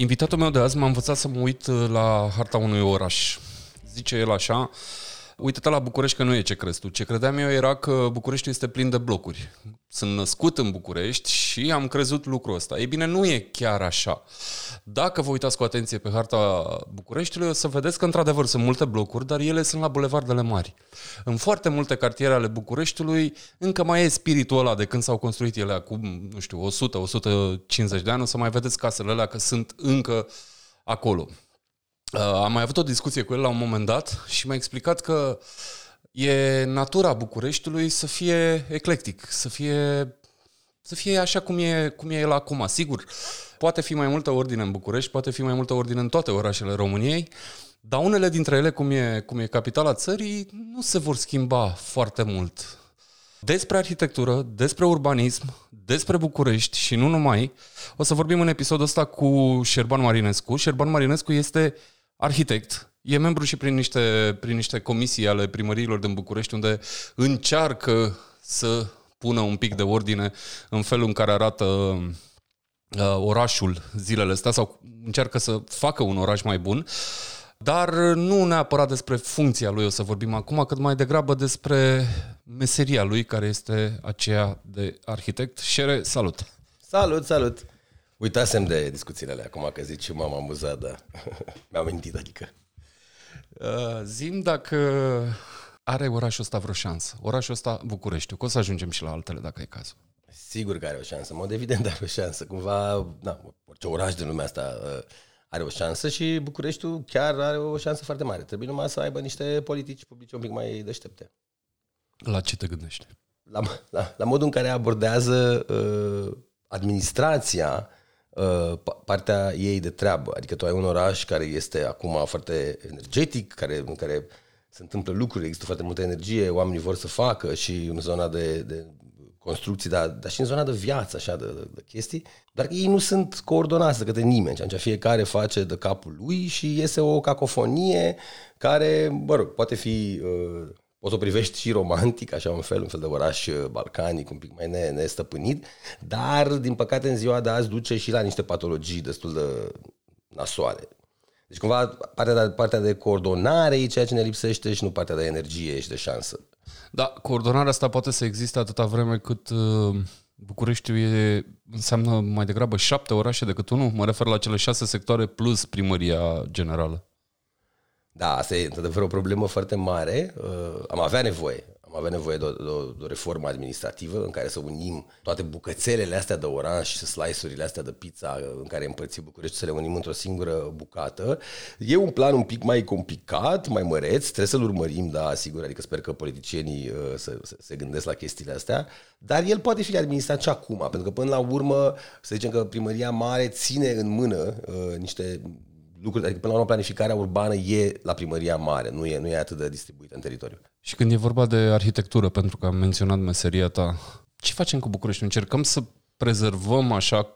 Invitatul meu de azi m-a învățat să mă uit la harta unui oraș. Zice el așa: uite-te la București că nu e ce crezi tu. Ce credeam eu era că Bucureștiul este plin de blocuri. Sunt născut în București și am crezut lucrul ăsta. Ei bine, nu e chiar așa. Dacă vă uitați cu atenție pe harta Bucureștiului, o să vedeți că într-adevăr sunt multe blocuri, dar ele sunt la bulevardele mari. În foarte multe cartiere ale Bucureștiului încă mai e spiritul ăla de când s-au construit ele acum, nu știu, 100-150 de ani, o să mai vedeți casele alea că sunt încă acolo. Am mai avut o discuție cu el la un moment dat și mi-a explicat că e natura Bucureștiului să fie eclectic, să fie așa cum e el acum. Sigur, poate fi mai multă ordine în București, poate fi mai multă ordine în toate orașele României, dar unele dintre ele, cum e capitala țării, nu se vor schimba foarte mult. Despre arhitectură, despre urbanism, despre București și nu numai, o să vorbim în episodul ăsta cu Șerban Marinescu. Șerban Marinescu este arhitect, e membru și prin niște comisii ale primăriilor din București, unde încearcă să pună un pic de ordine în felul în care arată orașul zilele astea, sau încearcă să facă un oraș mai bun. Dar nu neapărat despre funcția lui o să vorbim acum, cât mai degrabă despre meseria lui, care este aceea de arhitect. Shere, salut! Salut, salut! Uitasem de discuțiile alea acum, că zici și m-am amuzat, dar mi-am mintit, adică. Zi-mi dacă are orașul ăsta vreo șansă, orașul ăsta Bucureștiul, că o să ajungem și la altele dacă e cazul. Sigur că are o șansă, în mod evident are o șansă, cumva, na, orice oraș din lumea asta are o șansă și Bucureștiul chiar are o șansă foarte mare. Trebuie numai să aibă niște politici publice un pic mai deștepte. La ce te gândești? La modul în care abordează administrația partea ei de treabă. Adică tu ai un oraș care este acum foarte energetic, în care se întâmplă lucruri, există foarte multă energie, oamenii vor să facă și în zona de construcții, dar și în zona de viață, așa, de chestii, dar ei nu sunt coordonați de către nimeni, și atunci fiecare face de capul lui și iese o cacofonie care, mă rog, poate fi, o să o privești și romantic, așa un fel de oraș balcanic, un pic mai nestăpânit, dar, din păcate, în ziua de azi duce și la niște patologii destul de nasoale. Deci, cumva, partea de coordonare e ceea ce ne lipsește și nu partea de energie și de șansă. Da, coordonarea asta poate să existe atâta vreme cât Bucureștiul înseamnă mai degrabă 7 orașe decât 1. Mă refer la cele 6 sectoare plus primăria generală. Da, asta e într-adevăr o problemă foarte mare. Am avea nevoie de o reformă administrativă în care să unim toate bucățelele astea de oraș, slice-urile astea de pizza în care împărțim București, să le unim într-o singură bucată. E un plan un pic mai complicat, mai măreț, trebuie să-l urmărim, da, sigur, adică sper că politicienii se gândesc la chestiile astea, dar el poate fi administrat și acum, pentru că până la urmă, să zicem că primăria mare ține în mână niște lucruri, adică până la urmă planificarea urbană e la primăria mare, nu e atât de distribuită în teritoriu. Și când e vorba de arhitectură, pentru că am menționat meseria ta, ce facem cu București? Încercăm să prezervăm așa,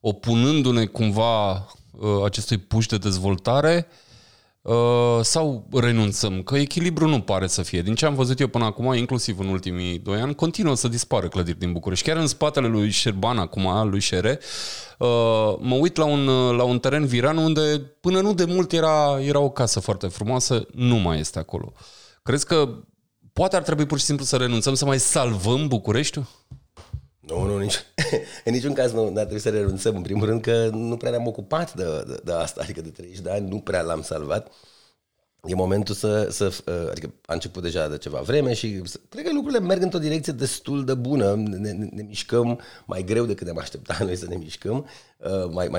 opunându-ne cumva acestui puș de dezvoltare, sau renunțăm? Că echilibrul nu pare să fie. Din ce am văzut eu până acum, inclusiv în ultimii 2 ani, continuă să dispară clădiri din București. Chiar în spatele lui Șerban acum, lui Shere, mă uit la un teren viran unde până nu de mult era o casă foarte frumoasă, nu mai este acolo. Crezi că poate ar trebui pur și simplu să renunțăm, să mai salvăm Bucureștiul? Nu, în niciun caz nu ar trebui să renunțăm. În primul rând că nu prea ne-am ocupat de asta, adică de 30 de ani nu prea l-am salvat. E momentul adică a început deja de ceva vreme și cred că lucrurile merg într-o direcție destul de bună. Ne mișcăm mai greu decât ne-am așteptat noi să ne mișcăm,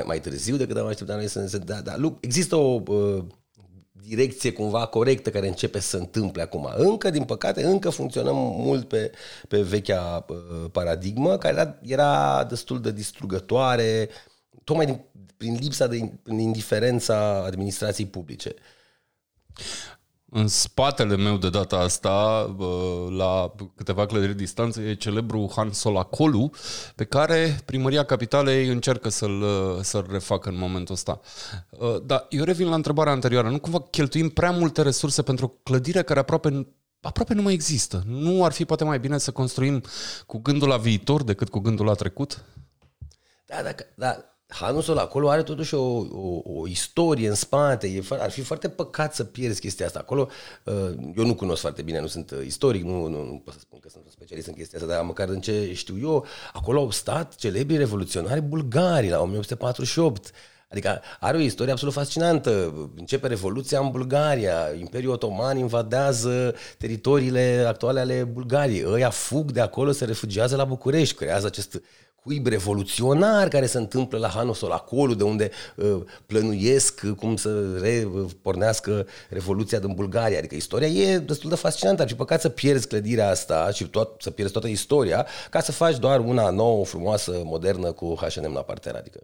mai târziu decât ne-am așteptat noi să ne mișcăm. Dar există o direcție cumva corectă care începe să se întâmple acum. Încă, din păcate, funcționăm mult pe vechea paradigmă, care era destul de distrugătoare, tocmai prin lipsa prin indiferența administrației publice. În spatele meu de data asta, la câteva clădiri distanță, e celebrul Han Solacolu, pe care Primăria Capitalei încearcă să-l refacă în momentul ăsta. Dar eu revin la întrebarea anterioară. Nu cumva cheltuim prea multe resurse pentru o clădire care aproape nu mai există? Nu ar fi poate mai bine să construim cu gândul la viitor decât cu gândul la trecut? Da, Hanul Solacolu are totuși o istorie în spate, ar fi foarte păcat să pierzi chestia asta. Acolo, eu nu cunosc foarte bine, nu sunt istoric, nu pot să spun că sunt un specialist în chestia asta, dar măcar în ce știu eu, acolo au stat celebrii revoluționari bulgari la 1848. Adică are o istorie absolut fascinantă. Începe Revoluția în Bulgaria, Imperiul Otoman invadează teritoriile actuale ale Bulgariei, ăia fug de acolo, se refugiază la București, creează acest cuib revoluționar care se întâmplă la Han Solacolu, de unde plănuiesc cum să repornească Revoluția din Bulgaria. Adică istoria e destul de fascinantă, ar fi păcat să pierzi clădirea asta și să pierzi toată istoria ca să faci doar una nouă, frumoasă, modernă cu H&M la parter. Adică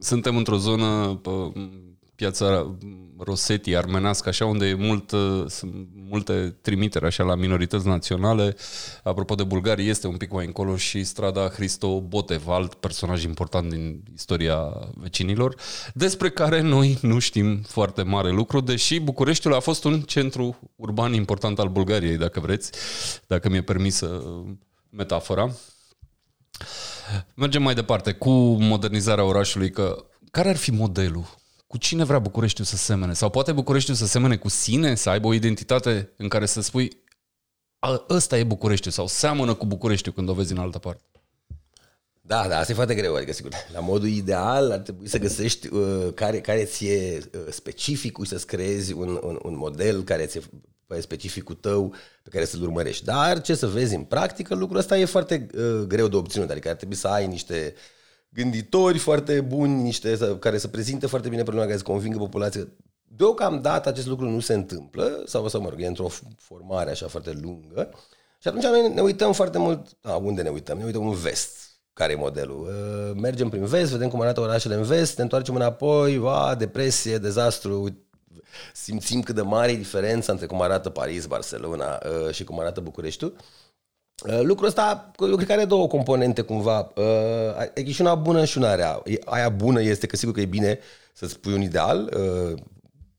suntem într-o zonă, Piața Rosetti-Armenească, așa, unde e sunt multe trimiteri așa la minorități naționale. Apropo de Bulgaria, este un pic mai încolo și strada Hristo Botev, alt personaj important din istoria vecinilor, despre care noi nu știm foarte mare lucru, deși Bucureștiul a fost un centru urban important al Bulgariei, dacă vreți, dacă mi-e permisă metafora. Mergem mai departe cu modernizarea orașului, că care ar fi modelul? Cu cine vrea Bucureștiul să semene? Sau poate Bucureștiul să semene cu sine, să aibă o identitate în care să spui ăsta e Bucureștiul sau seamănă cu Bucureștiul când o vezi în altă parte? Da, da, asta e foarte greu, adică sigur, la modul ideal ar trebui să găsești care ți-e specificul și să-ți creezi un model care ți-e specificul tău pe care să-l urmărești. Dar ce să vezi în practică, lucrul ăsta e foarte greu de obținut, adică ar trebui să ai niște gânditori foarte buni, care să prezinte foarte bine problema, care să convingă populația. Deocamdată acest lucru nu se întâmplă, sau mă rog, e într-o formare așa foarte lungă și atunci noi ne uităm foarte mult, unde ne uităm? Ne uităm în vest, care e modelul. Mergem prin vest, vedem cum arată orașele în vest, ne întoarcem înapoi, depresie, dezastru, simțim cât de mare e diferența între cum arată Paris, Barcelona și cum arată Bucureștiul. Lucrul ăsta, cred că are două componente cumva, e și una bună și una rea. Aia bună este că sigur că e bine să-ți pui un ideal,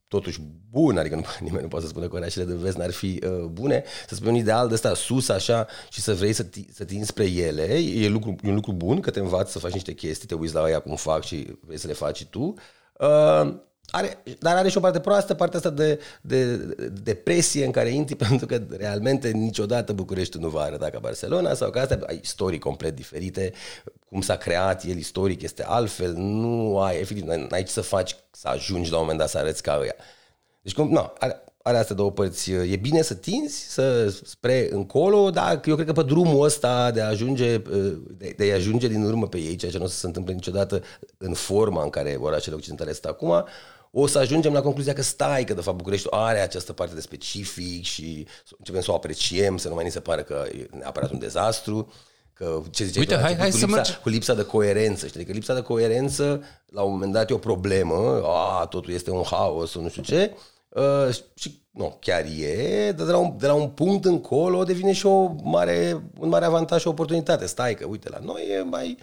totuși bun, adică nimeni nu poate să spună că orașele de vest n-ar fi bune, să-ți pui un ideal de ăsta sus așa și să vrei să tinzi spre ele, e un lucru bun că te învați să faci niște chestii, te uiți la aia cum fac și vrei să le faci și tu. Dar are și o parte proastă, partea asta de depresie în care intri, pentru că realmente niciodată Bucureștiul nu va arăta ca Barcelona sau ca astea, ai istorii complet diferite, cum s-a creat el istoric este altfel, nu ai, efectiv, n-ai ce să faci să ajungi la un moment dat să arăți ca ăia. Deci, are astea două părți, e bine să tinzi spre încolo, dar eu cred că pe drumul ăsta de a ajunge din urmă pe ei, ceea ce nu o să se întâmple niciodată în forma în care orașele occidentale sunt acum, o să ajungem la concluzia că că de fapt Bucureștiul are această parte de specific și începem să o apreciem, să nu mai ni se pară că e neapărat un dezastru, că ce ziceai cu lipsa de coerență. Știi? Că lipsa de coerență la un moment dat e o problemă, totul este un haos, nu știu ce, și nu, chiar e, dar de la un punct încolo devine și un mare avantaj și o oportunitate. Stai că, uite, la noi e mai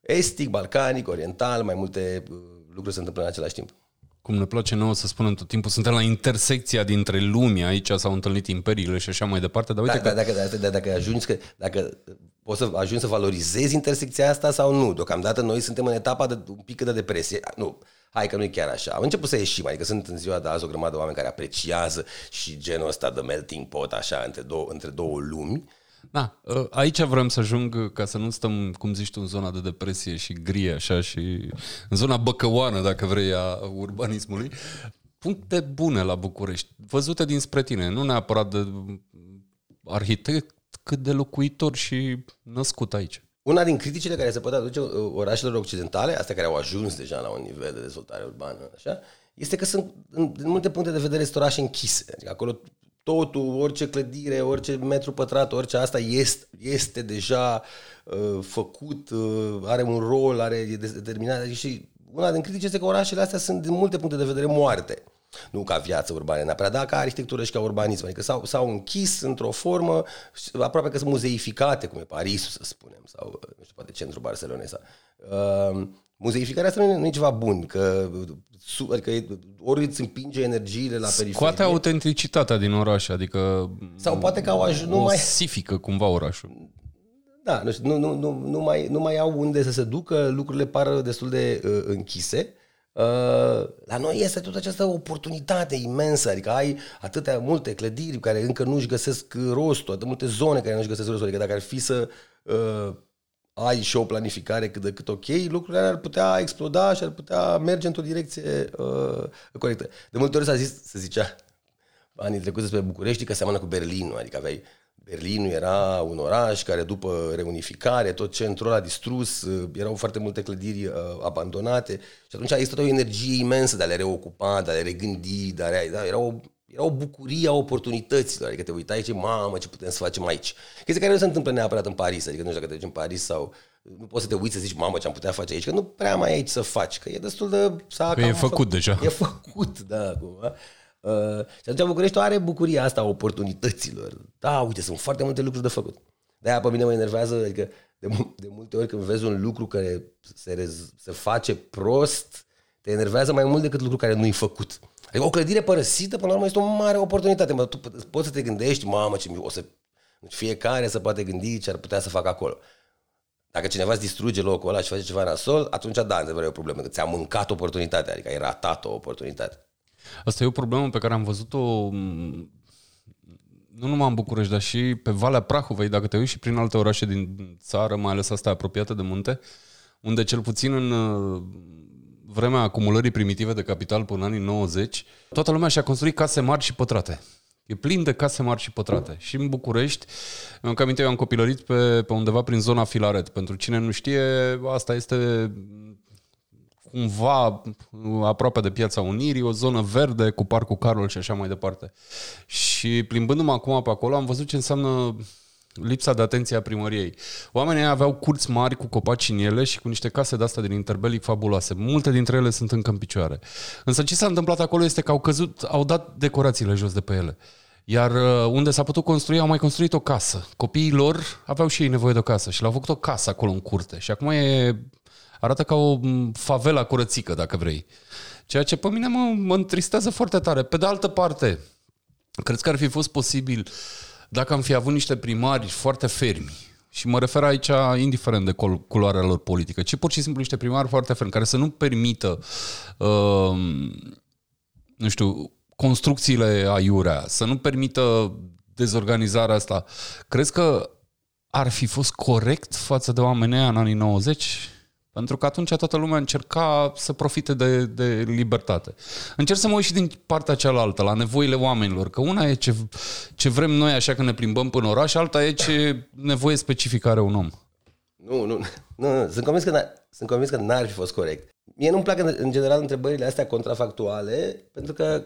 estic, balcanic, oriental, mai multe lucruri se întâmplă în același timp. Cum ne place nouă să spunem tot timpul, suntem la intersecția dintre lumii, aici s-au întâlnit imperiile și așa mai departe, dar uite dacă poți să ajungi să valorizezi intersecția asta sau nu. Deocamdată noi suntem în etapa de un pic de depresie. Nu, hai că nu e chiar așa. Am început să ieșim, adică sunt în ziua de azi o grămadă de oameni care apreciază și genul ăsta de melting pot, așa, între două lumi. Da, aici vrem să ajung, ca să nu stăm, cum zici tu, în zona de depresie și gri, așa, și în zona băcăoană, dacă vrei, a urbanismului. Puncte bune la București, văzute dinspre tine, nu neapărat de arhitect, cât de locuitor și născut aici. Una din criticile care se pot aduce orașelor occidentale, astea care au ajuns deja la un nivel de dezvoltare urbană, așa, este că sunt, din multe puncte de vedere, sunt orașe închise. Adică acolo totul, orice clădire, orice metru pătrat, orice asta este deja făcut, are un rol, e determinat. Și una din critici este că orașele astea sunt din multe puncte de vedere moarte. Nu ca viață urbană neapărat, dar ca arhitectură și ca urbanism. Adică s-au închis într-o formă, aproape că sunt muzeificate, cum e Parisul, să spunem, sau nu știu, poate centrul Barcelonei. Muzeificarea asta nu e ceva bun, că ori îți împinge energiile la periferie. Scoate autenticitatea din oraș, adică sau poate că au ajuns, nu mai sifică cumva orașul. Da, nu mai au unde să se ducă, lucrurile par destul de închise. La noi este tot această oportunitate imensă, adică ai atâtea multe clădiri care încă nu-și găsesc rostul, atâtea multe zone care nu-și găsesc rostul, adică dacă ar fi să ai și o planificare cât de cât ok, lucrurile ar putea exploda și ar putea merge într-o direcție corectă. De multe ori se zicea anii trecuți despre București că seamănă cu Berlinul, adică aveai Berlinul era un oraș care după reunificare, tot centrul ăla distrus, erau foarte multe clădiri abandonate și atunci există o energie imensă de a le reocupa, de a le regândi, era o bucurie a oportunităților, adică te uitai și zici, mamă, ce putem să facem aici. Chestia care nu se întâmplă neapărat în Paris, adică nu știu dacă te duci în Paris sau nu poți să te uiți să zici, mamă, ce am putea face aici, că nu prea mai ai aici să faci, că e destul de... E făcut deja. E făcut, da, cumva. Și atunci București are bucuria asta a oportunităților. Da, uite, sunt foarte multe lucruri de făcut. De-aia pe mine mă enervează, adică de multe ori când vezi un lucru care se face prost, te enervează mai mult decât lucrul care nu-i făcut. Adică o clădire părăsită, până la urmă, este o mare oportunitate. Tu poți să te gândești, mamă, ce o să... Fiecare se poate gândi ce ar putea să facă acolo. Dacă cineva îți distruge locul ăla și face ceva nasol, atunci da, într-adevăr e o problemă, că ți-a mâncat oportunitatea, adică ai ratat o oportunitate. Asta e o problemă pe care am văzut-o nu numai în București, dar și pe Valea Prahovei, dacă te uiți, și prin alte orașe din țară, mai ales astea apropiate de munte, unde cel puțin în vremea acumulării primitive de capital până în anii 90, toată lumea și-a construit case mari și pătrate. E plin de case mari și pătrate. Și în București, mi-am aminte, eu am copilărit pe undeva prin zona Filaret. Pentru cine nu știe, asta este... cumva aproape de Piața Unirii, o zonă verde cu Parcul Carol și așa mai departe. Și plimbându-mă acum pe acolo, am văzut ce înseamnă lipsa de atenție a primăriei. Oamenii aveau curți mari cu copaci în ele și cu niște case de-astea din interbelic fabuloase. Multe dintre ele sunt încă în picioare. Însă ce s-a întâmplat acolo este că au dat decorațiile jos de pe ele. Iar unde s-a putut construi, au mai construit o casă. Copiii lor aveau și ei nevoie de o casă și le-au făcut o casă acolo în curte. Și acum arată ca o favela curățică, dacă vrei. Ceea ce pe mine mă întristează foarte tare. Pe de altă parte, cred că ar fi fost posibil dacă am fi avut niște primari foarte fermi. Și mă refer aici, indiferent de culoarea lor politică, ci pur și simplu niște primari foarte fermi, care să nu permită, nu știu, construcțiile aiurea, să nu permită dezorganizarea asta. Crezi că ar fi fost corect față de oamenii aia în anii 90? Pentru că atunci toată lumea încerca să profite de libertate. Încerc să mă uit și din partea cealaltă, la nevoile oamenilor, că una e ce vrem noi așa că ne plimbăm până oraș, alta e ce nevoie specifică are un om. Nu. Sunt convins că n-ar fi fost corect. Mie nu-mi plac în general întrebările astea contrafactuale, pentru că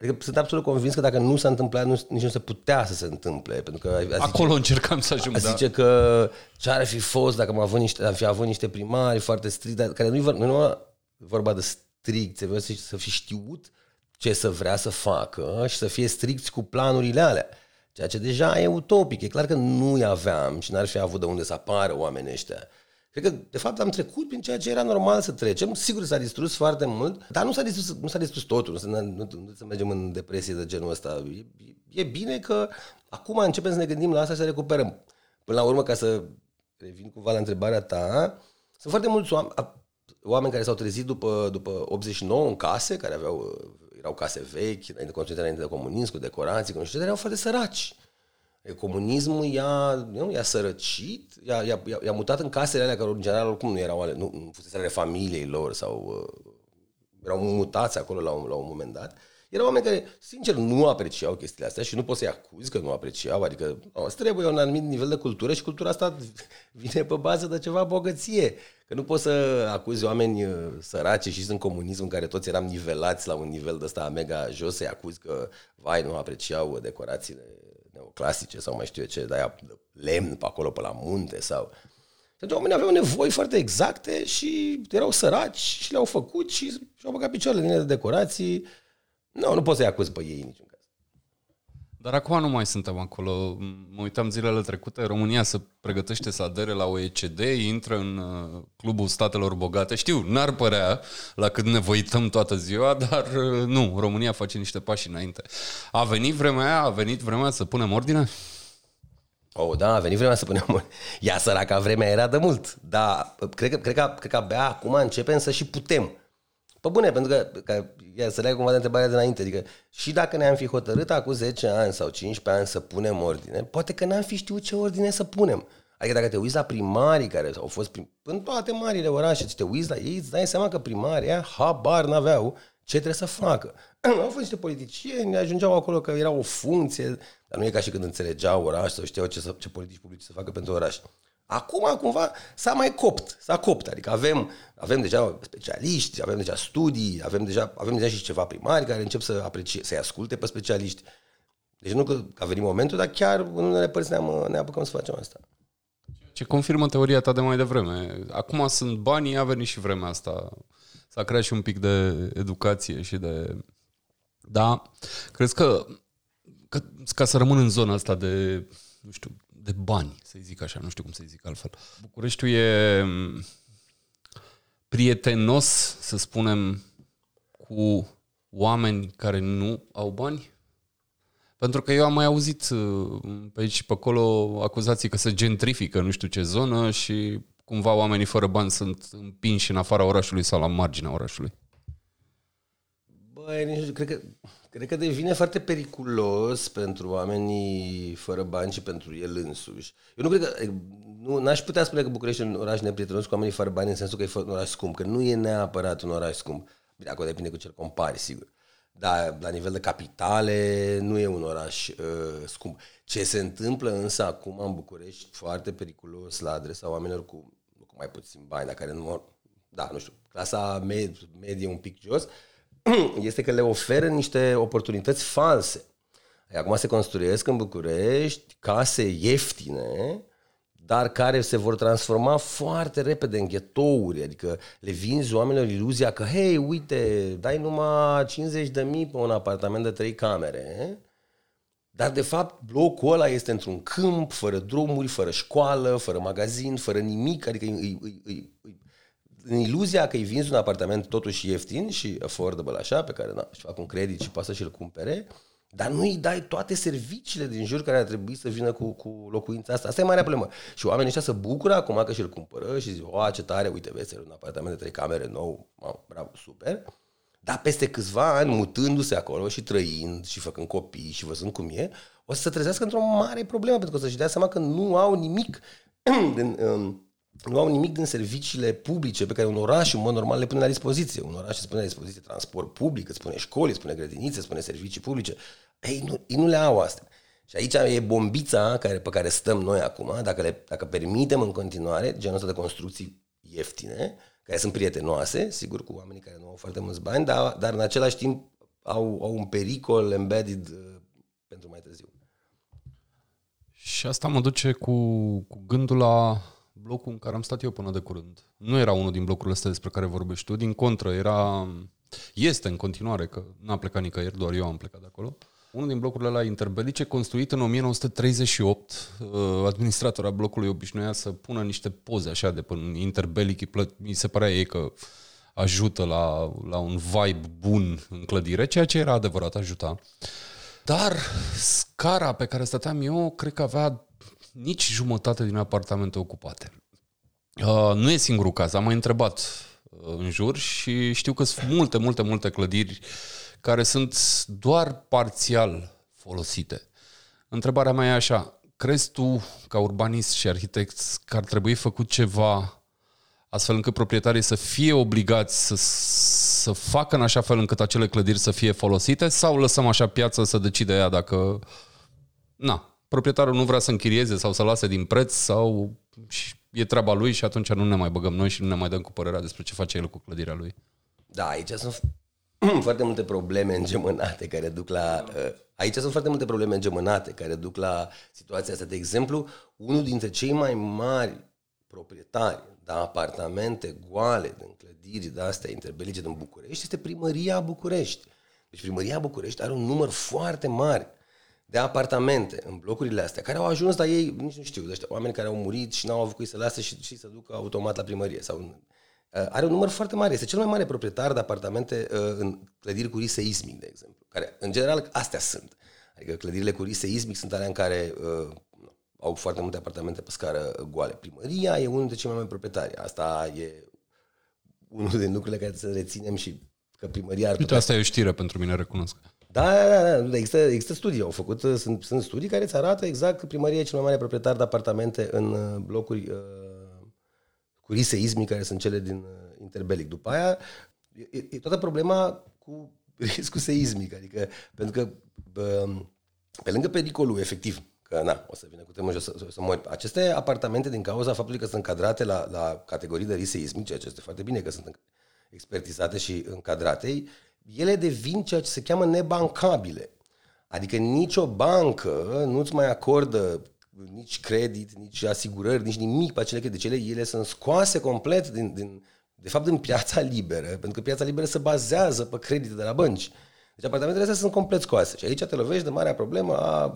adică sunt absolut convins că dacă nu s-a întâmplat, nici nu se putea să se întâmple. Pentru că acolo încercam să ajung. Zice că ce ar fi fost dacă am fi avut niște primari foarte stricți, care nu vorba de strict, trebuie să fi știut ce să vrea să facă și să fie stricți cu planurile alea. Ceea ce deja e utopic. E clar că nu-i aveam și n-ar fi avut de unde să apară oamenii ăștia. Cred că, de fapt, am trecut prin ceea ce era normal să trecem. Sigur, s-a distrus foarte mult, dar nu s-a distrus totul. Nu să mergem în depresie de genul ăsta. E bine că acum începem să ne gândim la asta și să recuperăm. Până la urmă, ca să revin cumva la întrebarea ta, sunt foarte mulți oameni care s-au trezit după 89 în case, care erau case vechi, înainte de comunism, cu decorații, cu nu știu ce, dar erau foarte săraci. Comunismul i-a sărăcit, i-a mutat în casele alea care în general oricum nu erau ale, nu fusese ale familiei lor sau erau mutați acolo la un moment dat. Erau oameni care, sincer, nu apreciau chestiile astea și nu poți să-i acuzi că nu apreciau, adică îți trebuie un anumit nivel de cultură și cultura asta vine pe bază de ceva bogăție, că nu poți să acuzi oameni săraci și în comunism în care toți eram nivelați la un nivel de ăsta mega jos, să-i acuzi că, vai, nu apreciau decorațiile neoclasice sau mai știu eu ce, de-aia lemn pe acolo, pe la munte sau... Deci oamenii aveau nevoi foarte exacte și erau săraci și le-au făcut și au băgat picioarele din ele de decorații. Nu poți să-i acuzi pe ei niciun caz. Dar acum nu mai suntem acolo. Mă uitam zilele trecute, România se pregătește să adere la OECD, intră în clubul statelor bogate. Știu, n-ar părea la cât nevoităm toată ziua, dar nu, România face niște pași înainte. A venit vremea să punem ordine? Oh, da, a venit vremea să punem... Ia, săraca, vremea era de mult, dar cred că abia acum începem să și putem. Pă bune, pentru că ia, să leagă cumva de întrebarea de înainte, adică și dacă ne-am fi hotărât acum 10 ani sau 15 ani să punem ordine, poate că n-am fi știut ce ordine să punem. Adică dacă te uiți la primarii care au fost în toate marile orașe, te uiți la ei, îți dai seama că primarii habar n-aveau ce trebuie să facă. Au fost niște politicieni, ajungeau acolo că era o funcție, dar nu e ca și când înțelegeau oraș sau știau ce politici publici să facă pentru oraș. Acum, cumva, s-a copt, adică avem deja specialiști, avem deja studii, avem deja și ceva primari care încep să aprecie, să-i asculte pe specialiști. Deci nu că a venit momentul, dar chiar în unele părți ne apucăm să facem asta. Ce confirmă teoria ta de mai devreme. Acum sunt banii, a venit și vremea asta. S-a creat și un pic de educație și de... Da, crezi că ca să rămân în zona asta de, nu știu, de bani, să-i zic așa, nu știu cum să-i zic altfel. Bucureștiul e prietenos, să spunem, cu oameni care nu au bani? Pentru că eu am mai auzit pe aici și pe acolo acuzații că se gentrifică nu știu ce zonă și cumva oamenii fără bani sunt împinși în afara orașului sau la marginea orașului. Băi, cred că devine foarte periculos pentru oamenii fără bani și pentru el însuși. Eu nu cred că... N-aș putea spune că București e un oraș neprietenos cu oamenii fără bani în sensul că e un oraș scump, că nu e neapărat un oraș scump. Bine, acolo depinde cu ce-l compari, sigur. Dar la nivel de capitale nu e un oraș scump. Ce se întâmplă însă acum în București foarte periculos la adresa oamenilor cu mai puțin bani, dar care nu mor, da, nu știu, clasa medie un pic jos, este că le oferă niște oportunități false. Acum se construiesc în București case ieftine, dar care se vor transforma foarte repede în ghetouri, adică le vinzi oamenilor iluzia că, hei, uite, dai numai 50.000 pe un apartament de 3 camere, dar de fapt blocul ăla este într-un câmp, fără drumuri, fără școală, fără magazin, fără nimic, adică în iluzia că îi vinzi un apartament totuși ieftin și affordable așa, pe care își fac un credit și poate să-și-l cumpere, dar nu îi dai toate serviciile din jur care ar trebui să vină cu locuința asta. Asta e marea problemă. Și oamenii ăștia se bucură acum că și-l cumpără și zic, o, ce tare, uite, vezi, un apartament de 3 camere nou, wow, bravo, super. Dar peste câțiva ani, mutându-se acolo și trăind și făcând copii și văzând cum e, o să se trezească într-o mare problemă, pentru că o să-și dea seama că nu au nimic din serviciile publice pe care un oraș, în mod normal, le pune la dispoziție. Un oraș îți pune la dispoziție transport public, îți pune școli, îți pune grădinițe, îți pune servicii publice. Ei nu le au astea. Și aici e bombița pe care stăm noi acum, dacă permitem în continuare genul ăsta de construcții ieftine, care sunt prietenoase, sigur, cu oamenii care nu au foarte mulți bani, dar în același timp au un pericol embedded pentru mai târziu. Și asta mă duce cu gândul la blocul în care am stat eu până de curând. Nu era unul din blocurile astea despre care vorbești tu, din contră, este în continuare, că n-a plecat nicăieri, doar eu am plecat de acolo. Unul din blocurile la interbelice, construit în 1938, administratora blocului obișnuia să pună niște poze așa de până interbelic, mi se părea ei că ajută la un vibe bun în clădire, ceea ce era adevărat, ajuta. Dar scara pe care stăteam eu, cred că avea nici jumătate din apartamente ocupate. Nu e singurul caz, am mai întrebat în jur și știu că sunt multe clădiri care sunt doar parțial folosite. Întrebarea mea e așa, crezi tu, ca urbanist și arhitect, că ar trebui făcut ceva astfel încât proprietarii să fie obligați să facă în așa fel încât acele clădiri să fie folosite sau lăsăm așa piața să decide ea dacă... Na, proprietarul nu vrea să închirieze sau să lase din preț sau e treaba lui și atunci nu ne mai băgăm noi și nu ne mai dăm cu părerea despre ce face el cu clădirea lui. Da, aici sunt foarte multe probleme îngemânate care duc la... situația asta. De exemplu, unul dintre cei mai mari proprietari de apartamente goale din clădiri de astea interbelice din București este Primăria București. Deci Primăria București are un număr foarte mare de apartamente în blocurile astea, care au ajuns, dar ei, nici nu știu, de ăștia, oameni care au murit și n-au avut cui să lase și să ducă automat la primărie. Are un număr foarte mare. Este cel mai mare proprietar de apartamente în clădiri cu risc seismic, de exemplu, care, în general, astea sunt. Adică clădirile cu risc seismic sunt alea în care au foarte multe apartamente pe scară goale. Primăria e unul dintre cei mai mari proprietari. Asta e unul din lucrurile care să reținem și că primăria ar putea... Asta e o știre pentru mine, recunosc. Da, există studii, au făcut, sunt studii care îți arată exact că primăria e cel mai mare proprietar de apartamente în blocuri cu risc seismic, care sunt cele din interbelic. După aia e toată problema cu riscul seismic, adică pentru că pe lângă pericolul efectiv, că na, o să vină cu temă și o să mori. Aceste apartamente, din cauza faptului că sunt încadrate la categorii de risc seismic, ceea ce este foarte bine că sunt expertizate și încadrate, ele devin ceea ce se cheamă nebancabile. Adică nicio bancă nu-ți mai acordă nici credit, nici asigurări, nici nimic pe acele credite. Deci ele sunt scoase complet din piața liberă, pentru că piața liberă se bazează pe credite de la bănci. Deci apartamentele astea sunt complet scoase și aici te lovești de marea problemă a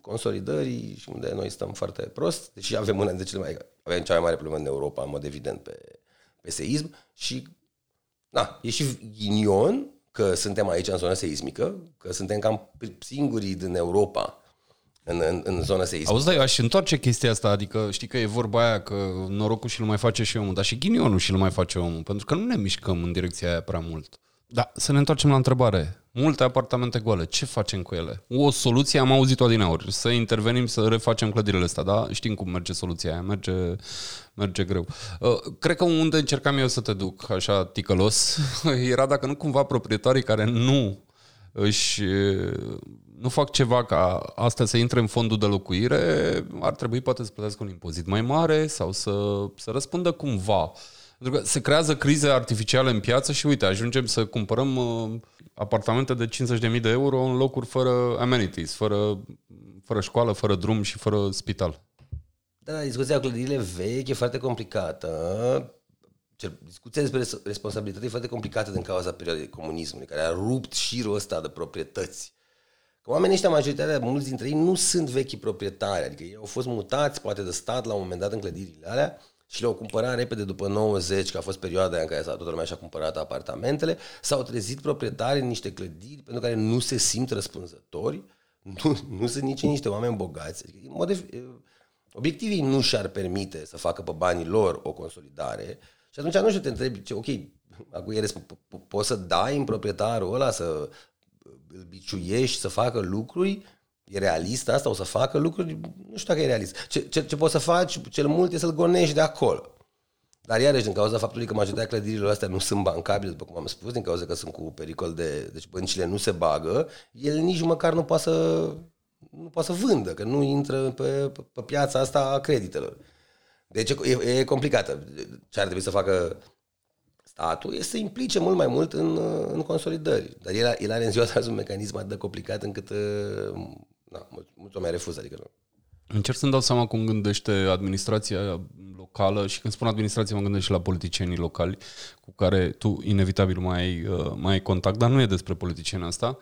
consolidării și unde noi stăm foarte prost, deși avem una dintre cele mai... Avem cea mai mare problemă în Europa, în mod evident, pe seism și... Da, e și ghinion că suntem aici în zona seismică, că suntem cam singurii din Europa în zona seismică. Auzi, da, eu aș întoarce chestia asta, adică știi că e vorba aia că norocul și-l mai face și omul, dar și ghinionul și-l mai face omul, pentru că nu ne mișcăm în direcția aia prea mult. Da, să ne întoarcem la întrebare. Multe apartamente goale, ce facem cu ele? O soluție am auzit-o adineauri, să intervenim, să refacem clădirile astea, da? Știm cum merge soluția aia, merge greu. Cred că unde încercam eu să te duc, așa ticălos, era dacă nu cumva proprietarii care nu fac ceva ca asta să intre în fondul de locuire, ar trebui poate să plătească un impozit mai mare sau să răspundă cumva. Pentru că se creează crize artificiale în piață și uite, ajungem să cumpărăm apartamente de 50.000 de euro în locuri fără amenities, fără școală, fără drum și fără spital. Da, discuția cu clădirile vechi e foarte complicată. Discuția despre responsabilitate e foarte complicată din cauza perioadei comunismului, care a rupt șirul ăsta de proprietăți. Că oamenii ăștia, majoritatea, mulți dintre ei, nu sunt vechi proprietari, adică ei au fost mutați poate de stat la un moment dat în clădirile alea, și le-au cumpărat repede după 90, că a fost perioada aia în care toată lumea și-a cumpărat apartamentele, s-au trezit proprietarii în niște clădiri pentru care nu se simt răspunzători, nu sunt nici niște oameni bogați. Obiectivii nu și-ar permite să facă pe banii lor o consolidare și atunci nu știu, te întrebi, ok, acum poți să dai în proprietarul ăla, să îl biciuiești, să facă lucruri. E realist asta? O să facă lucruri? Nu știu dacă e realist. Ce poți să faci, cel mult, e să-l gonești de acolo. Dar iarăși, din cauza faptului că majoritatea clădirilor astea nu sunt bancabile, după cum am spus, din cauza că sunt cu pericol de... Deci băncile nu se bagă, el nici măcar nu poate să vândă, că nu intră pe piața asta a creditelor. Deci e complicată. Ce ar trebui să facă statul este să implice mult mai mult în consolidări. Dar el are în ziua de azi un mecanism atât de complicat încât... Da, mulți oameni refuză, adică nu. Încerc să-mi dau seama cum gândește administrația locală și când spun administrație mă gândesc și la politicienii locali cu care tu inevitabil mai ai contact, dar nu e despre politicieni asta.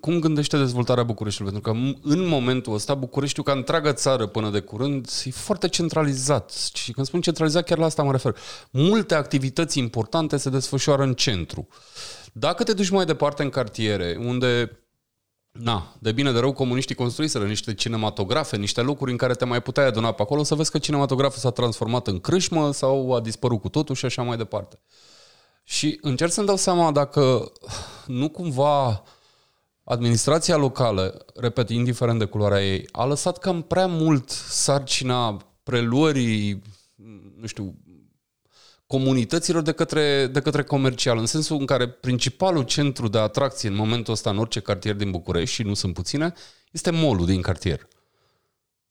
Cum gândește dezvoltarea Bucureștiului? Pentru că în momentul ăsta Bucureștiul, ca întreaga țară până de curând, e foarte centralizat. Și când spun centralizat, chiar la asta mă refer. Multe activități importante se desfășoară în centru. Dacă te duci mai departe în cartiere, unde... Na, de bine de rău comuniștii construiseră niște cinematografe, niște locuri în care te mai puteai aduna pe acolo, să vezi că cinematograful s-a transformat în crâșmă sau a dispărut cu totul și așa mai departe. Și încerc să-mi dau seama dacă nu cumva administrația locală, repet, indiferent de culoarea ei, a lăsat cam prea mult sarcina preluării, nu știu, comunităților de către comercial, în sensul în care principalul centru de atracție în momentul ăsta în orice cartier din București, și nu sunt puține, este mall-ul din cartier.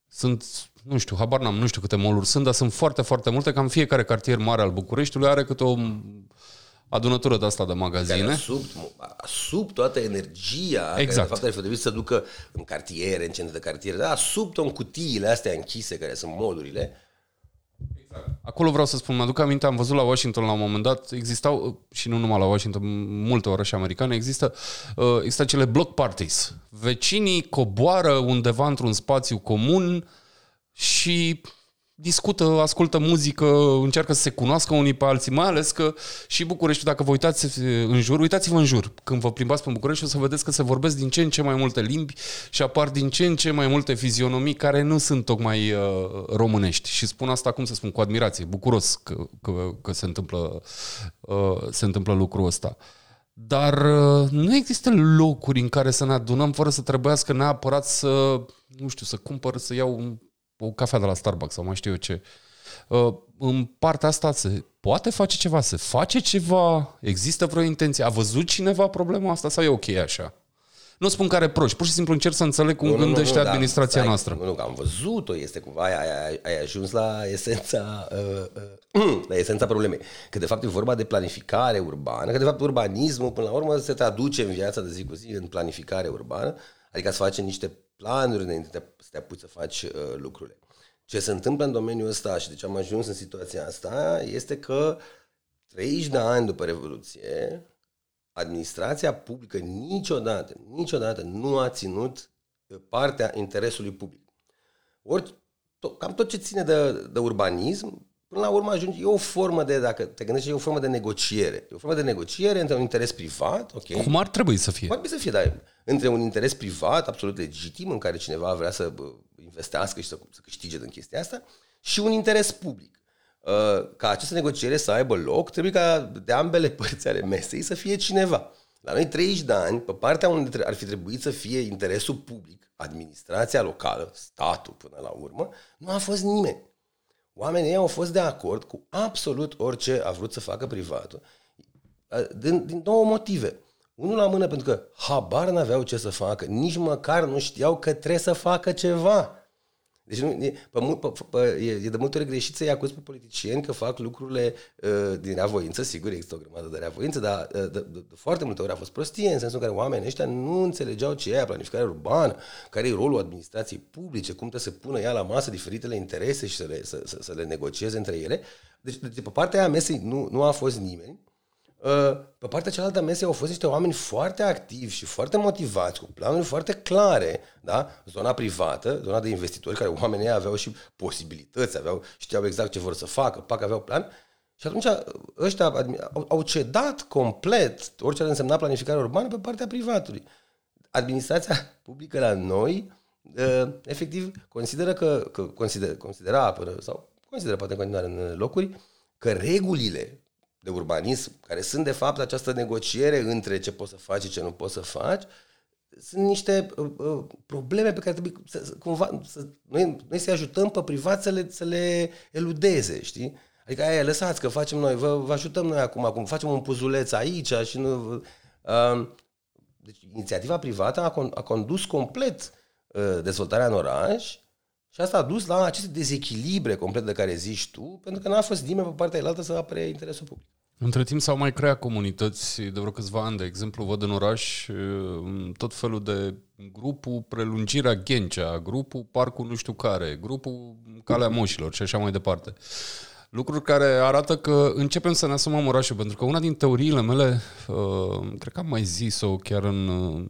Sunt, nu știu, habar n-am, nu știu câte mall-uri sunt, dar sunt foarte, foarte multe, cam fiecare cartier mare al Bucureștiului are câte o adunătură de asta de magazine. Sub toată energia, exact, care de fapt ar fi trebuit să ducă în cartiere, în centru de cartier, dar sub-o în cutiile astea închise care sunt mall-urile. Acolo vreau să spun, mă aduc aminte, am văzut la Washington la un moment dat, existau, și nu numai la Washington, multe orașe americane, există cele block parties. Vecinii coboară undeva într-un spațiu comun și discută, ascultă muzică, încearcă să se cunoască unii pe alții, mai ales că și București, dacă vă uitați în jur, uitați-vă în jur, când vă plimbați pe București o să vedeți că se vorbesc din ce în ce mai multe limbi și apar din ce în ce mai multe fizionomii care nu sunt tocmai românești. Și spun asta, cum să spun, cu admirație, bucuros că se întâmplă lucrul ăsta. Dar nu există locuri în care să ne adunăm fără să trebuiască neapărat să, nu știu, să cumpăr, să iau o cafea de la Starbucks sau mai știu eu ce. În partea asta se poate face ceva, se face ceva, există vreo intenție, a văzut cineva problema asta sau e ok așa? Nu spun care proști, pur și simplu încerc să înțeleg cum gândește administrația noastră. Nu, că am văzut-o, este cumva, ai ajuns la esența problemei. Că de fapt e vorba de planificare urbană, că de fapt urbanismul până la urmă se traduce în viața de zi cu zi în planificare urbană, adică să faci niște planuri înainte să te apuci să faci lucrurile. Ce se întâmplă în domeniul ăsta și de ce am ajuns în situația asta este că 30 de ani după Revoluție, administrația publică niciodată nu a ținut partea interesului public. Cam tot ce ține de urbanism, până la urmă ajunge, e o formă de negociere. E o formă de negociere între un interes privat, ok? Cum ar trebui să fie? Dar între un interes privat absolut legitim, în care cineva vrea să investească și să câștige din chestia asta, și un interes public. Ca această negociere să aibă loc, trebuie ca de ambele părți ale mesei să fie cineva. La noi 30 de ani, pe partea unde ar fi trebuit să fie interesul public, administrația locală, statul până la urmă, nu a fost nimeni. Oamenii au fost de acord cu absolut orice a vrut să facă privatul, din două motive. Unul la mână, pentru că habar n-aveau ce să facă, nici măcar nu știau că trebuie să facă ceva. Deci e de multe ori greșit să-i acuz pe politicieni că fac lucrurile din reavoință, sigur există o grămadă de reavoință, dar de foarte multe ori a fost prostie, în sensul în care oamenii ăștia nu înțelegeau ce e planificarea urbană, care e rolul administrației publice, cum trebuie să pună ea la masă diferitele interese și să le negocieze între ele. Deci pe partea aia mesei nu a fost nimeni. Pe partea cealaltă a mesei au fost niște oameni foarte activi și foarte motivați, cu planuri foarte clare, da? Zona privată, zona de investitori, care oamenii aveau și posibilități, știau exact ce vor să facă, aveau plan, și atunci ăștia au cedat complet orice ar însemna planificarea urbană pe partea privatului. Administrația publică la noi efectiv consideră poate în continuare în locuri că regulile de urbanism, care sunt de fapt această negociere între ce poți să faci și ce nu poți să faci, sunt niște probleme pe care trebuie noi să-i ajutăm pe privat să le eludeze, știi? Adică aia, lăsați că facem noi, vă ajutăm noi acum, facem un puzuleț aici și nu... Deci inițiativa privată a condus complet dezvoltarea în oraș. Și asta a dus la aceste dezechilibre complet de care zici tu, pentru că n-a fost nimeni pe partea cealaltă să apere interesul public. Între timp s-au mai creat comunități de vreo câțiva ani, de exemplu, văd în oraș tot felul de grupul Prelungirea Ghencea, grupul Parcul nu știu care, grupul Calea Moșilor și așa mai departe. Lucruri care arată că începem să ne asumăm orașul, pentru că una din teoriile mele, cred că am mai zis-o chiar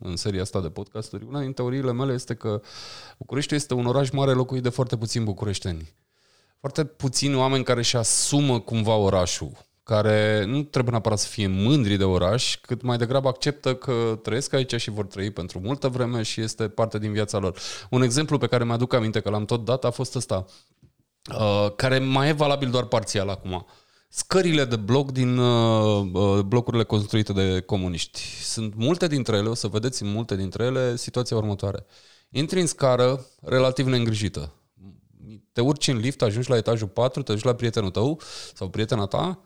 în seria asta de podcasturi, una din teoriile mele este că Bucureștiul este un oraș mare locuit de foarte puțini bucureșteni. Foarte puțini oameni care își asumă cumva orașul, care nu trebuie neapărat să fie mândri de oraș, cât mai degrabă acceptă că trăiesc aici și vor trăi pentru multă vreme și este parte din viața lor. Un exemplu pe care mi-aduc aminte că l-am tot dat a fost ăsta. Care mai e valabil doar parțial acum. Scările de bloc din blocurile construite de comuniști. Sunt multe dintre ele, o să vedeți în multe dintre ele situația următoare. Intri în scară relativ neîngrijită. Te urci în lift, ajungi la etajul 4, te duci la prietenul tău sau prietena ta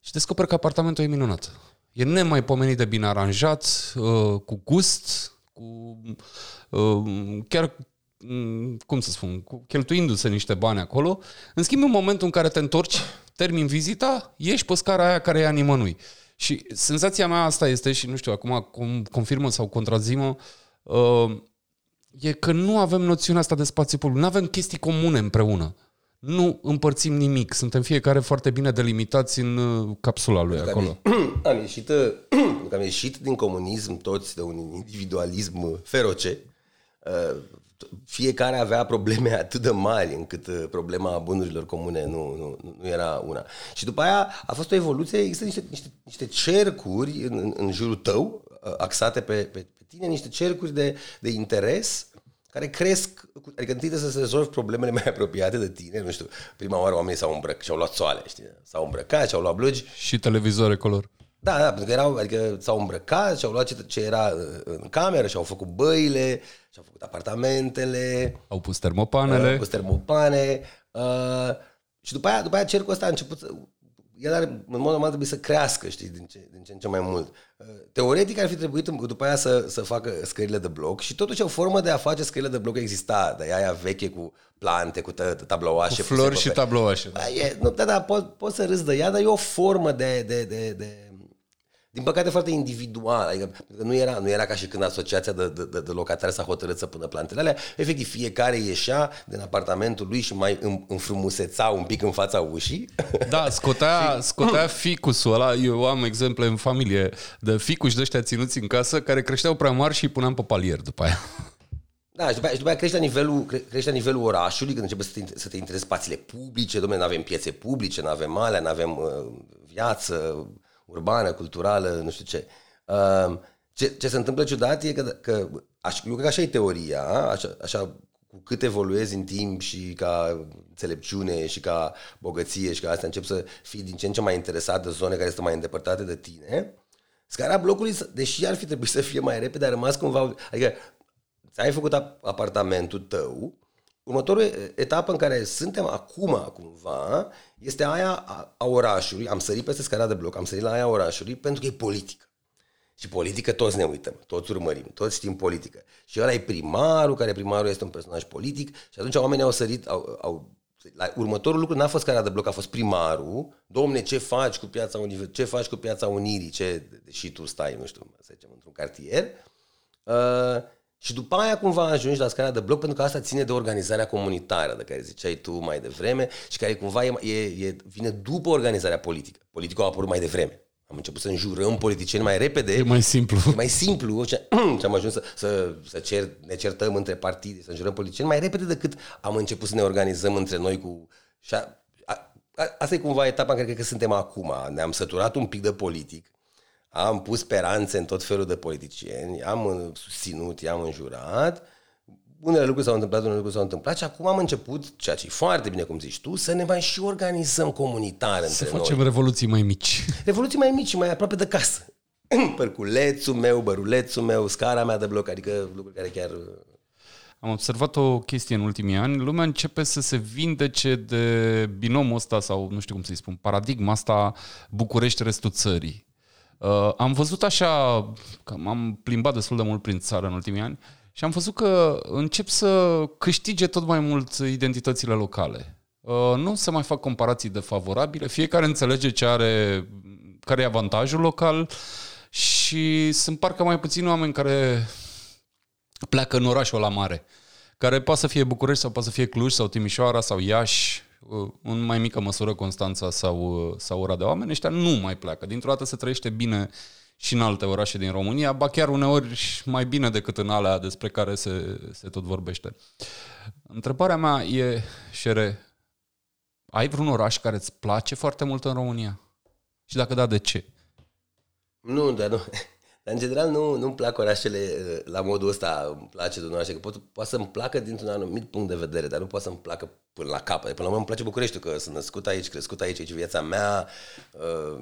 și descoperi că apartamentul e minunat. E nemaipomenit de bine aranjat, cu gust, cu chiar cum să spun, cheltuindu-se niște bani acolo. În schimb, în momentul în care te întorci, termin vizita, ieși pe scara aia care e a nimănui. Și senzația mea asta este, și nu știu acum cum confirmă sau contrazimă, e că nu avem noțiunea asta de spațiu public, nu avem chestii comune împreună. Nu împărțim nimic, suntem fiecare foarte bine delimitați în capsula lui acolo. Am ieșit din comunism toți de un individualism feroce, fiecare avea probleme atât de mari încât problema bunurilor comune nu era una. Și după aia a fost o evoluție, există niște cercuri în jurul tău, axate pe tine, niște cercuri de interes care cresc, adică întâi să se rezolvi problemele mai apropiate de tine, nu știu, prima oară oamenii s-au îmbrăcat și au luat soale, știi? S-au îmbrăcat și au luat blugi. Și televizoare color. Da, pentru că erau, adică s-au îmbrăcat și au luat ce era în cameră și au făcut băile, și au făcut apartamentele. Au pus termopanele. Și după aia cercul ăsta a început să... El are, în mod normal, trebuie să crească, știi, din ce mai mult. Teoretic ar fi trebuit după aia să facă scările de bloc și totuși o formă de a face scările de bloc exista, de aia veche cu plante, cu tablouașe. Cu flori și tablouașe. Da, poți să râzi de ea, dar e o formă de din păcate foarte individual, adică nu era ca și când asociația de locatari s-a hotărât să pună plantele alea, efectiv fiecare ieșea din apartamentul lui și mai înfrumuseța un pic în fața ușii. Da, scotea ficusul ăla, eu am exemple în familie de ficuși de ăștia ținuți în casă care creșteau prea mari și îi puneam pe palier după aia. Da, și după aia crește la nivelul orașului, când începe să te interesezi spațiile publice, domnule, n-avem piețe publice, n-avem alea, n-avem viață urbană, culturală, nu știu ce. Ce se întâmplă ciudat e că așa e teoria, așa cu cât evoluezi în timp și ca înțelepciune și ca bogăție și ca astea, începi să fii din ce în ce mai interesat de zone care sunt mai îndepărtate de tine. Scara blocului, deși ar fi trebuit să fie mai repede, a rămas cumva... Adică, ți-ai făcut apartamentul tău, următorul etapă în care suntem acum, cumva, este aia a orașului, am sărit peste scara de bloc, am sărit la aia orașului, pentru că e politică. Și politică toți ne uităm, toți urmărim, toți știm politică. Și ăla e primarul, care primarul este un personaj politic și atunci oamenii au sărit, la următorul lucru n-a fost scara de bloc, a fost primarul. Domne, ce faci cu Piața Unirii? Ce faci cu Piața Unirii? Deși tu stai, nu știu, să zicem, într-un cartier... Și după aia cumva ajungi la scara de bloc, pentru că asta ține de organizarea comunitară, de care ziceai tu mai devreme, și care cumva vine după organizarea politică. Politica a apărut mai devreme. Am început să înjurăm politicieni mai repede. E mai simplu. Și am ajuns să ne certăm între partide, să înjurăm politicieni mai repede decât am început să ne organizăm între noi cu... Asta e cumva etapa în care cred că suntem acum. Ne-am săturat un pic de politic. Am pus speranțe în tot felul de politicieni, am susținut, i-am înjurat, unele lucruri s-au întâmplat și acum am început, ceea ce e foarte bine, cum zici tu, să ne mai și organizăm comunitar între noi. Să facem revoluții mai mici. Revoluții mai mici și mai aproape de casă. Părculețul meu, bărulețul meu, scara mea de bloc, adică lucruri care chiar... Am observat o chestie în ultimii ani, lumea începe să se vindece de binomul ăsta sau, nu știu cum să-i spun, paradigma asta București restul țării. Am văzut așa, că m-am plimbat destul de mult prin țară în ultimii ani și am văzut că încep să câștige tot mai mult identitățile locale. Nu se mai fac comparații defavorabile, fiecare înțelege ce are, care e avantajul local și sunt parcă mai puțini oameni care pleacă în orașul ăla mare, care poate să fie București sau poate să fie Cluj sau Timișoara sau Iași, în mai mică măsură Constanța sau Oradea. Oamenii ăștia nu mai pleacă. Dintr-o dată se trăiește bine și în alte orașe din România, ba chiar uneori mai bine decât în alea despre care se tot vorbește. Întrebarea mea e, Shere, ai vreun oraș care îți place foarte mult în România? Și dacă da, de ce? Nu. Dar, în general, nu-mi plac orașele la modul ăsta, îmi place de un oraș, că poate să-mi placă dintr-un anumit punct de vedere, dar nu poate să-mi placă până la capăt. Până la urmă îmi place Bucureștiul, că sunt născut aici, crescut aici, aici viața mea.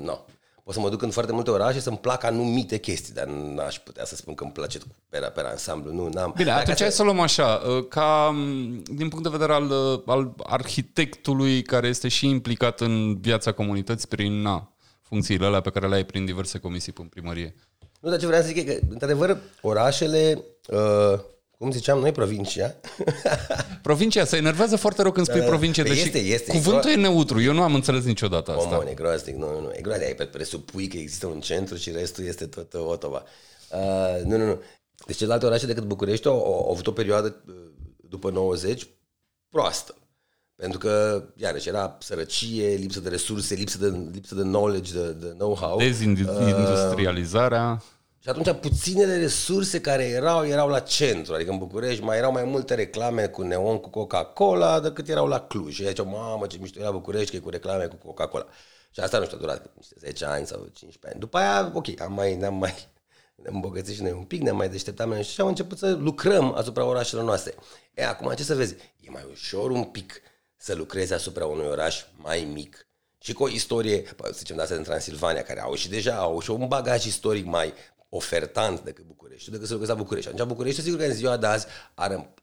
Nu. Pot să mă duc în foarte multe orașe să-mi placă anumite chestii, dar n-aș putea să spun că îmi place pe ansamblu. Nu, n-am. Bine, atunci hai să o luăm așa, ca din punct de vedere al arhitectului care este și implicat în viața comunității prin funcțiile alea pe care le ai prin diverse comisii în primărie. Nu, dar ce vreau să zic e că, într-adevăr, orașele, cum ziceam noi, provincia. Provincia se enervează foarte rău când spui provincie, deși este, cuvântul e neutru. Eu nu am înțeles niciodată asta. Omon, e groaznic, nu. E groaznic, presupui că există un centru și restul este tot Otova. Nu. Deci celelalte orașe decât București au avut o perioadă după 90 proastă. Pentru că, iarăși, era sărăcie, lipsă de resurse, lipsă de knowledge, de know-how. Dezindustrializarea. Și atunci puținele resurse care erau la centru. Adică în București mai erau mai multe reclame cu neon, cu Coca-Cola, decât erau la Cluj. Și ziceau, mamă, ce mișto e la București că e cu reclame cu Coca-Cola. Și asta, nu știu, a durat 10 ani sau 15 ani. După aia, ok, ne-am mai îmbogățit și noi un pic, ne-am mai deșteptat noi și am început să lucrăm asupra orașelor noastre. E, acum, ce să vezi? E mai ușor un pic să lucrezi asupra unui oraș mai mic. Și cu o istorie, să zicem, de astea din Transilvania, care au și un bagaj istoric mai ofertant decât București, decât să lucrezi la București. Atunci București, sigur că în ziua de azi,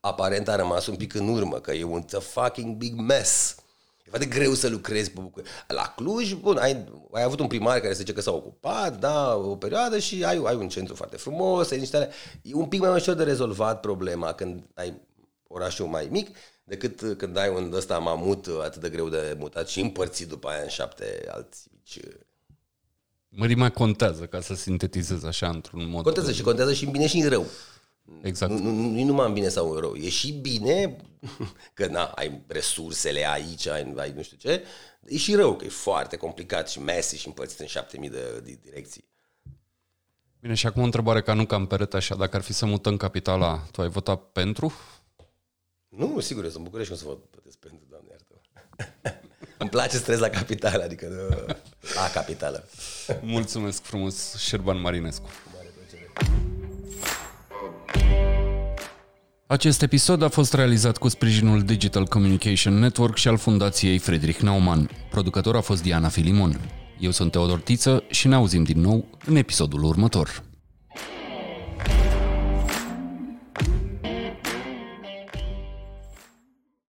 aparent a rămas un pic în urmă, că e un fucking big mess. E foarte greu să lucrezi pe București. La Cluj, bun, ai avut un primar care se zice că s-a ocupat, da, o perioadă și ai un centru foarte frumos, ai niște alea. E un pic mai ușor de rezolvat problema când ai orașul mai mic, decât când ai un ăsta mamut atât de greu de mutat și împărțit după aia în 7 alți mici. Mărimea contează, ca să sintetizez așa într-un mod. Contează și contează și în bine și în rău. Exact. Nu numai în bine sau în rău. E și bine că ai resursele aici, ai nu știu ce. E și rău că e foarte complicat și messy și împărțit în 7000 de direcții. Bine, și acum o întrebare ca nu cam perete așa. Dacă ar fi să mutăm capitala, tu ai votat pentru? Nu, sigur, eu sunt București, nu o să votez pentru, Doamne iartă. Îmi place stres la capitală, adică la capitală. Mulțumesc frumos, Șerban Marinescu. Acest episod a fost realizat cu sprijinul Digital Communication Network și al Fundației Friedrich Naumann. Producător a fost Diana Filimon. Eu sunt Teodor Tiță și ne auzim din nou în episodul următor.